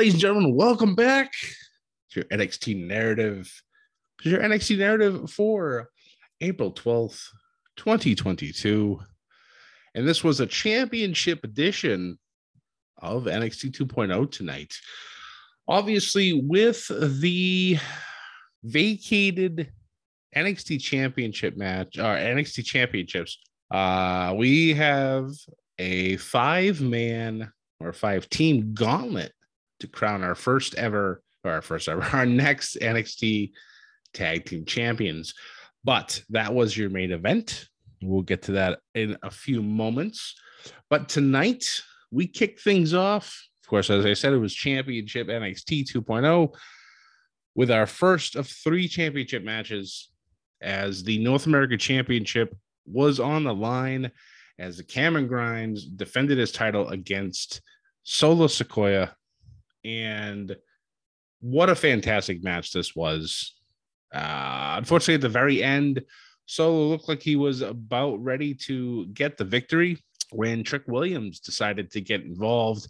Ladies and gentlemen, welcome back to your NXT narrative. Your NXT narrative for April 12th, 2022. And this was a championship edition of NXT 2.0 tonight. Obviously, with the vacated NXT championship match, or NXT championships, we have a five-man or five-team gauntlet to crown our next NXT tag team champions. But that was your main event. We'll get to that in a few moments. But tonight, we kick things off. Of course, as I said, it was Championship NXT 2.0 with our first of three championship matches, as the North America Championship was on the line as Cameron Grimes defended his title against Solo Sikoa. And what a fantastic match this was. Unfortunately, at the very end, Solo looked like he was about ready to get the victory when Trick Williams decided to get involved.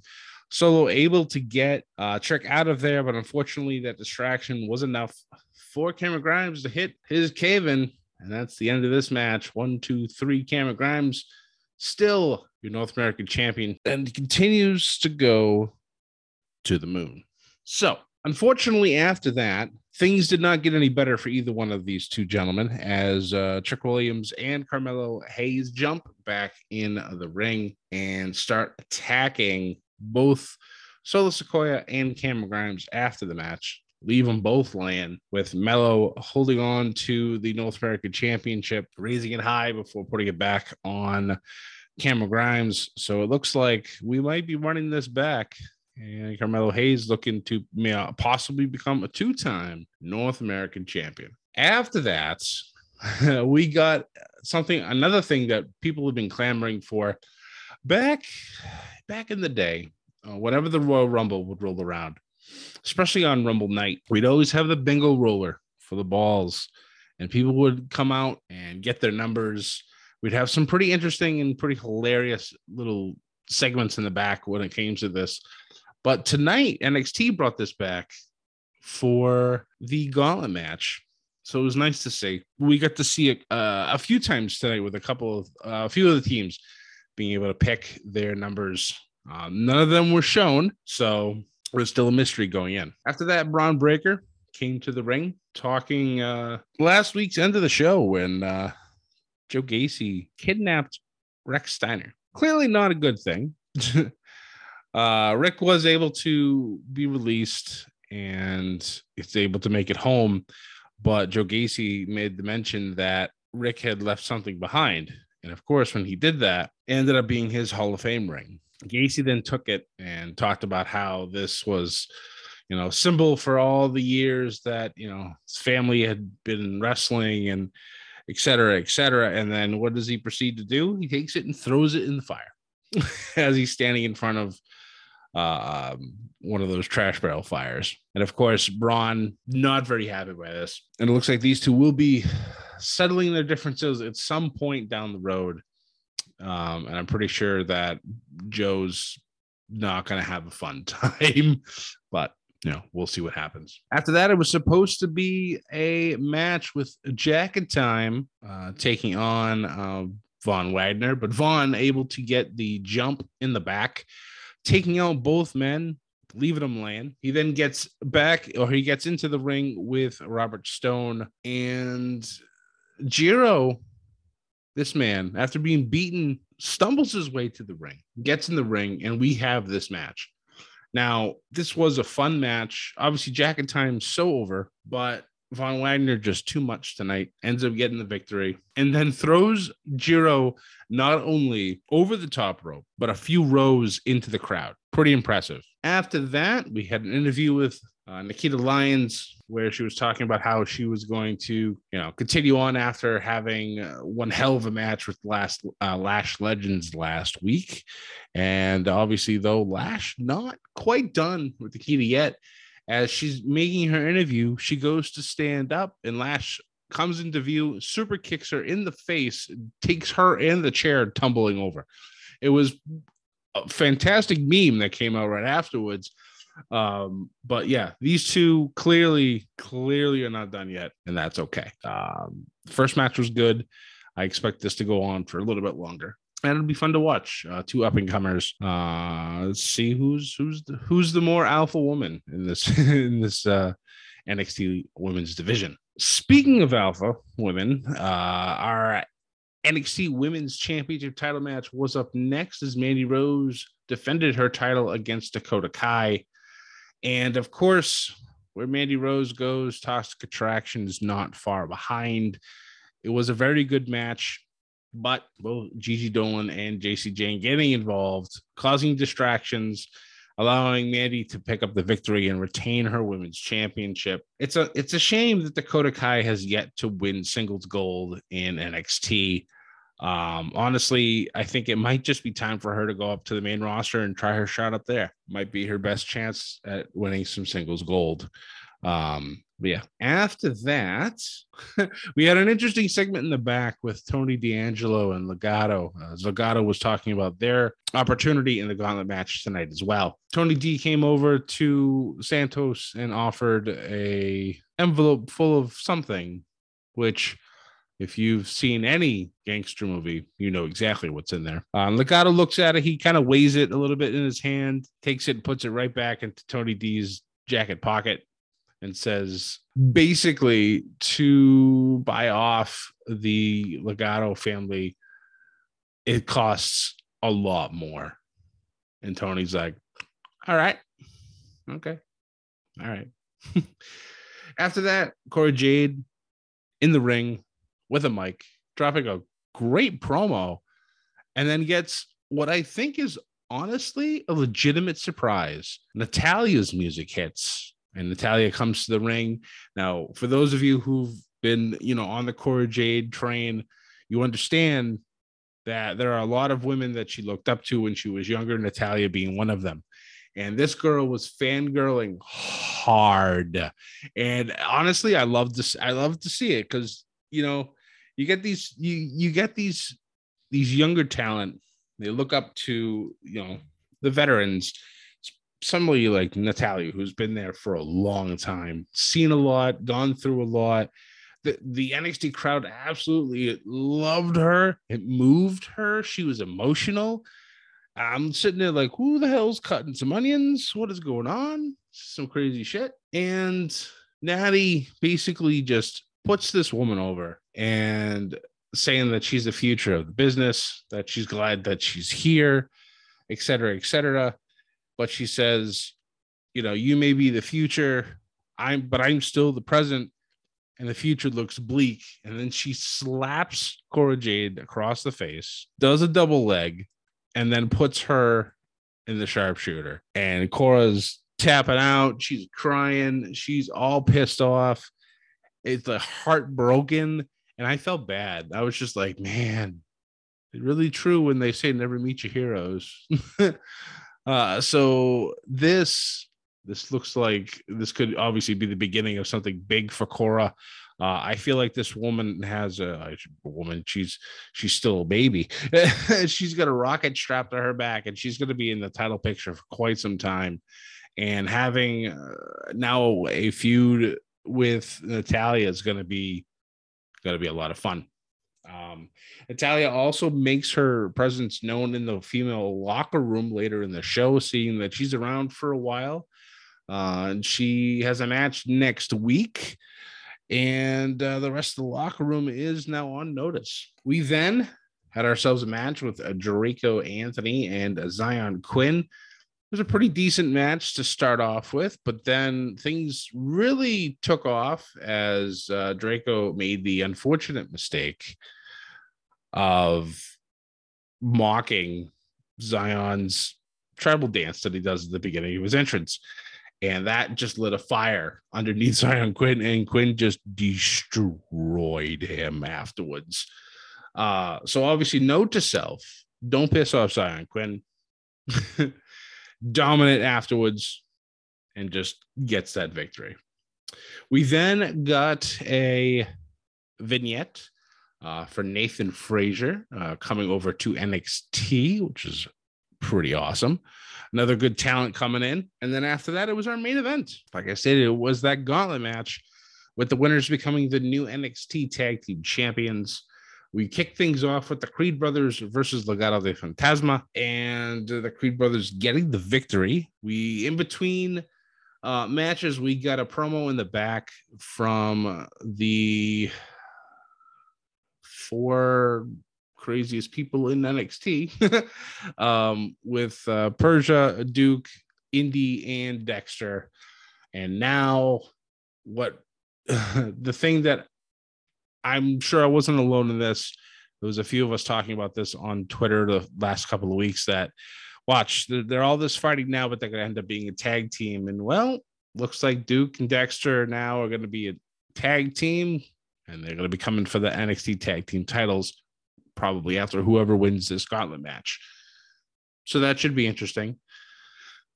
Solo able to get Trick out of there, but unfortunately that distraction was enough for Cameron Grimes to hit his cave-in, and that's the end of this match. 1, 2, 3, Cameron Grimes, still your North American champion, and continues to go to the moon. So, unfortunately, after that, things did not get any better for either one of these two gentlemen, as Trick Williams and Carmelo Hayes jump back in the ring and start attacking both Solo Sikoa and Cameron Grimes after the match, leave them both laying, with Melo holding on to the North American Championship, raising it high before putting it back on Cameron Grimes. So it looks like we might be running this back. And Carmelo Hayes looking to possibly become a two-time North American champion. After that, we got another thing that people have been clamoring for. Back in the day, whenever the Royal Rumble would roll around, especially on Rumble night, we'd always have the bingo roller for the balls, and people would come out and get their numbers. We'd have some pretty interesting and pretty hilarious little segments in the back when it came to this. But tonight, NXT brought this back for the gauntlet match. So it was nice to see. We got to see it a few times tonight with a few of the teams being able to pick their numbers. None of them were shown, so there's still a mystery going in. After that, Bron Breakker came to the ring talking last week's end of the show when Joe Gacy kidnapped Rex Steiner. Clearly not a good thing. Rick was able to be released and it's able to make it home, but Joe Gacy made the mention that Rick had left something behind, and of course when he did that, it ended up being his Hall of Fame ring. Gacy then took it and talked about how this was, symbol for all the years that his family had been wrestling, and et cetera. And then what does he proceed to do? He takes it and throws it in the fire as he's standing in front of one of those trash barrel fires. And of course, Bron, not very happy by this. And it looks like these two will be settling their differences at some point down the road. And I'm pretty sure that Joe's not going to have a fun time, but we'll see what happens. After that, it was supposed to be a match with Jacket Time taking on Von Wagner, but Von able to get the jump in the back, taking out both men, leaving them laying. He then gets into the ring with Robert Stone and Jiro. This man, after being beaten, stumbles his way to the ring, gets in the ring, and we have this match. Now, this was a fun match. Obviously, Jacket Time's so over, but Von Wagner just too much tonight, ends up getting the victory, and then throws Jiro not only over the top rope, but a few rows into the crowd. Pretty impressive. After that, we had an interview with Nikita Lyons, where she was talking about how she was going to, continue on after having one hell of a match with Lash Legends last week. And obviously, though, Lash not quite done with Nikita yet. As she's making her interview, she goes to stand up and Lash comes into view, super kicks her in the face, takes her and the chair tumbling over. It was a fantastic meme that came out right afterwards But yeah, these two clearly are not done yet, and that's okay. First match was good. I expect this to go on for a little bit longer, and it'll be fun to watch. Two up and comers. Let's see who's the more alpha woman in this NXT women's division. Speaking of alpha women, our NXT Women's Championship title match was up next as Mandy Rose defended her title against Dakota Kai. And of course, where Mandy Rose goes, Toxic Attraction is not far behind. It was a very good match, but both Gigi Dolin and JC Jane getting involved, causing distractions, allowing Mandy to pick up the victory and retain her women's championship. It's a shame that Dakota Kai has yet to win singles gold in NXT. Honestly, I think it might just be time for her to go up to the main roster and try her shot up there. Might be her best chance at winning some singles gold. But yeah, after that, we had an interesting segment in the back with Tony D'Angelo and Legado. Legado was talking about their opportunity in the gauntlet match tonight as well. Tony D came over to Santos and offered a envelope full of something, which if you've seen any gangster movie, you know exactly what's in there. Legado looks at it. He kind of weighs it a little bit in his hand, takes it and puts it right back into Tony D's jacket pocket, and says basically to buy off the Legado family, it costs a lot more. And Tony's like, all right. Okay. All right. After that, Cora Jade in the ring with a mic, dropping a great promo, and then gets what I think is honestly a legitimate surprise. Natalya's music hits, and Natalya comes to the ring. Now, for those of you who've been, on the Cora Jade train, you understand that there are a lot of women that she looked up to when she was younger, Natalya being one of them. And this girl was fangirling hard. And honestly, I love to see it, because, you get these, you get these younger talent. They look up to, the veterans. Somebody like Natalya, who's been there for a long time, seen a lot, gone through a lot. The NXT crowd absolutely loved her. It moved her. She was emotional. I'm sitting there like, who the hell's cutting some onions? What is going on? Some crazy shit. And Natty basically just puts this woman over and saying that she's the future of the business, that she's glad that she's here, et cetera, et cetera. But she says, you may be the future, but I'm still the present, and the future looks bleak. And then she slaps Cora Jade across the face, does a double leg, and then puts her in the sharpshooter. And Cora's tapping out. She's crying. She's all pissed off. It's like heartbroken. And I felt bad. I was just like, man, it's really true when they say never meet your heroes. So this looks like this could obviously be the beginning of something big for Cora. I feel like this woman has a woman. She's still a baby. She's got a rocket strapped to her back, and she's going to be in the title picture for quite some time. And having now a feud with Natalya is going to be a lot of fun. Natalya also makes her presence known in the female locker room later in the show, seeing that she's around for a while. And she has a match next week, and the rest of the locker room is now on notice. We then had ourselves a match with Jericho Anthony and Zion Quinn. It was a pretty decent match to start off with, but then things really took off as Jericho made the unfortunate mistake of mocking Zion's tribal dance that he does at the beginning of his entrance. And that just lit a fire underneath Zion Quinn, and Quinn just destroyed him afterwards. So obviously, note to self, don't piss off Zion Quinn. Dominant afterwards, and just gets that victory. We then got a vignette for Nathan Frazier coming over to NXT, which is pretty awesome. Another good talent coming in. And then after that, it was our main event. Like I said, it was that gauntlet match with the winners becoming the new NXT Tag Team Champions. We kicked things off with the Creed Brothers versus Legado de Fantasma, and the Creed Brothers getting the victory. We, in between matches, we got a promo in the back from the four craziest people in NXT with Persia, Duke, Indy, and Dexter. And now what the thing that I'm sure I wasn't alone in this. There was a few of us talking about this on Twitter the last couple of weeks that watch, they're all this fighting now, but they're going to end up being a tag team. And well, looks like Duke and Dexter now are going to be a tag team, and they're going to be coming for the NXT tag team titles, probably after whoever wins this gauntlet match. So that should be interesting.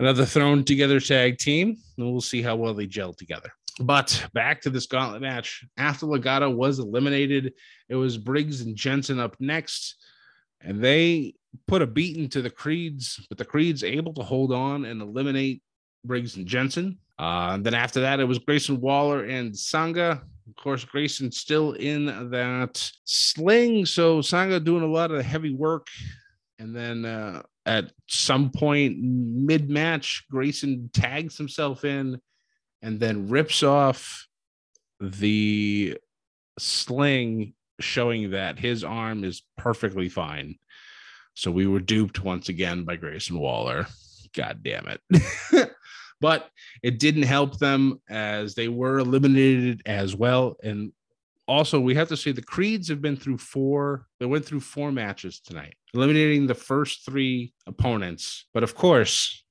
Another thrown together tag team, and we'll see how well they gel together. But back to this gauntlet match. After Legado was eliminated, it was Briggs and Jensen up next, and they put a beating to the Creeds, but the Creeds able to hold on and eliminate Briggs and Jensen. And then after that, it was Grayson Waller and Sanga. Of course, Grayson still in that sling, so Sanga doing a lot of heavy work. And then at some point mid-match, Grayson tags himself in and then rips off the sling, showing that his arm is perfectly fine. So we were duped once again by Grayson Waller. God damn it. But it didn't help them as they were eliminated as well. And also, we have to say the Creeds have been through four. They went through four matches tonight, eliminating the first three opponents. But of course,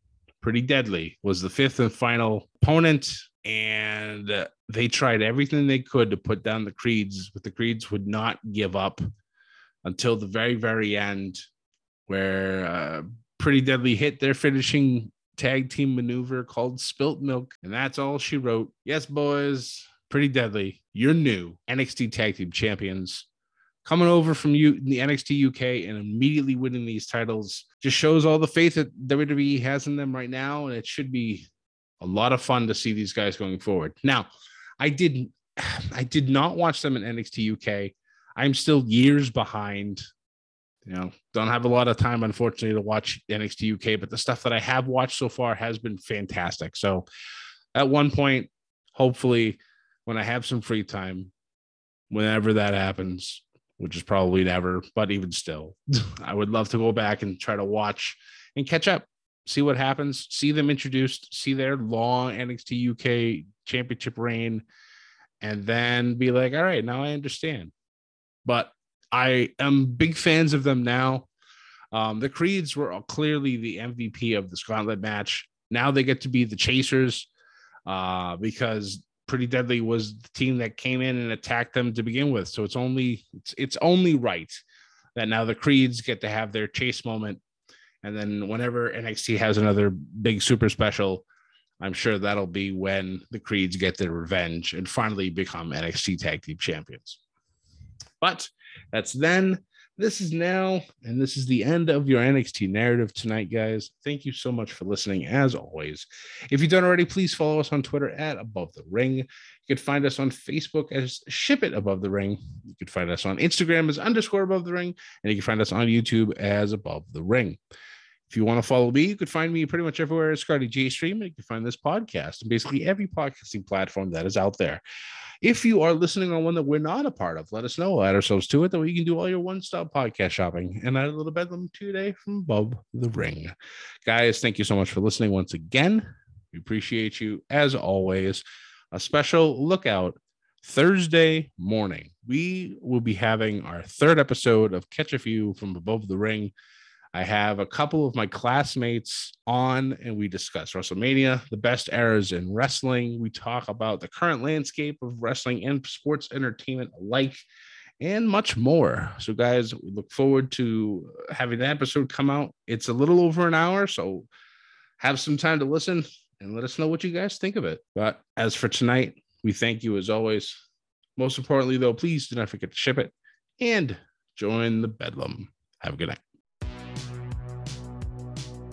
Pretty Deadly was the fifth and final opponent, and they tried everything they could to put down the Creeds, but the Creeds would not give up until the very, very end, where Pretty Deadly hit their finishing tag team maneuver called Spilt Milk, and that's all she wrote. Yes, boys, Pretty Deadly, you're new NXT Tag Team Champions. Coming over from you in the NXT UK and immediately winning these titles just shows all the faith that WWE has in them right now. And it should be a lot of fun to see these guys going forward. Now, I did not watch them in NXT UK. I'm still years behind. You know, don't have a lot of time, unfortunately, to watch NXT UK, but the stuff that I have watched so far has been fantastic. So at one point, hopefully, when I have some free time, whenever that happens, which is probably never, but even still, I would love to go back and try to watch and catch up, see what happens, see them introduced, see their long NXT UK championship reign, and then be like, all right, now I understand. But I am big fans of them now. The Creeds were clearly the MVP of this gauntlet match. Now they get to be the chasers because Pretty Deadly was the team that came in and attacked them to begin with. So it's only right that now the Creeds get to have their chase moment. And then whenever NXT has another big super special, I'm sure that'll be when the Creeds get their revenge and finally become NXT Tag Team Champions. But that's then, this is now, and this is the end of your NXT narrative tonight, guys. Thank you so much for listening, as always. If you don't already, please follow us on Twitter at Above the Ring. You can find us on Facebook as Ship It Above the Ring. You can find us on Instagram as _Above the Ring. And you can find us on YouTube as Above the Ring. If you want to follow me, you could find me pretty much everywhere as Scotty J Stream. You can find this podcast and basically every podcasting platform that is out there. If you are listening on one that we're not a part of, let us know. We'll add ourselves to it. That way you can do all your one-stop podcast shopping. And add a little bedlam today from Above the Ring. Guys, thank you so much for listening once again. We appreciate you, as always. A special lookout Thursday morning. We will be having our third episode of Catch a Few from Above the Ring. I have a couple of my classmates on, and we discuss WrestleMania, the best eras in wrestling. We talk about the current landscape of wrestling and sports entertainment alike, and much more. So, guys, we look forward to having that episode come out. It's a little over an hour, so have some time to listen and let us know what you guys think of it. But as for tonight, we thank you as always. Most importantly, though, please do not forget to ship it and join the bedlam. Have a good night.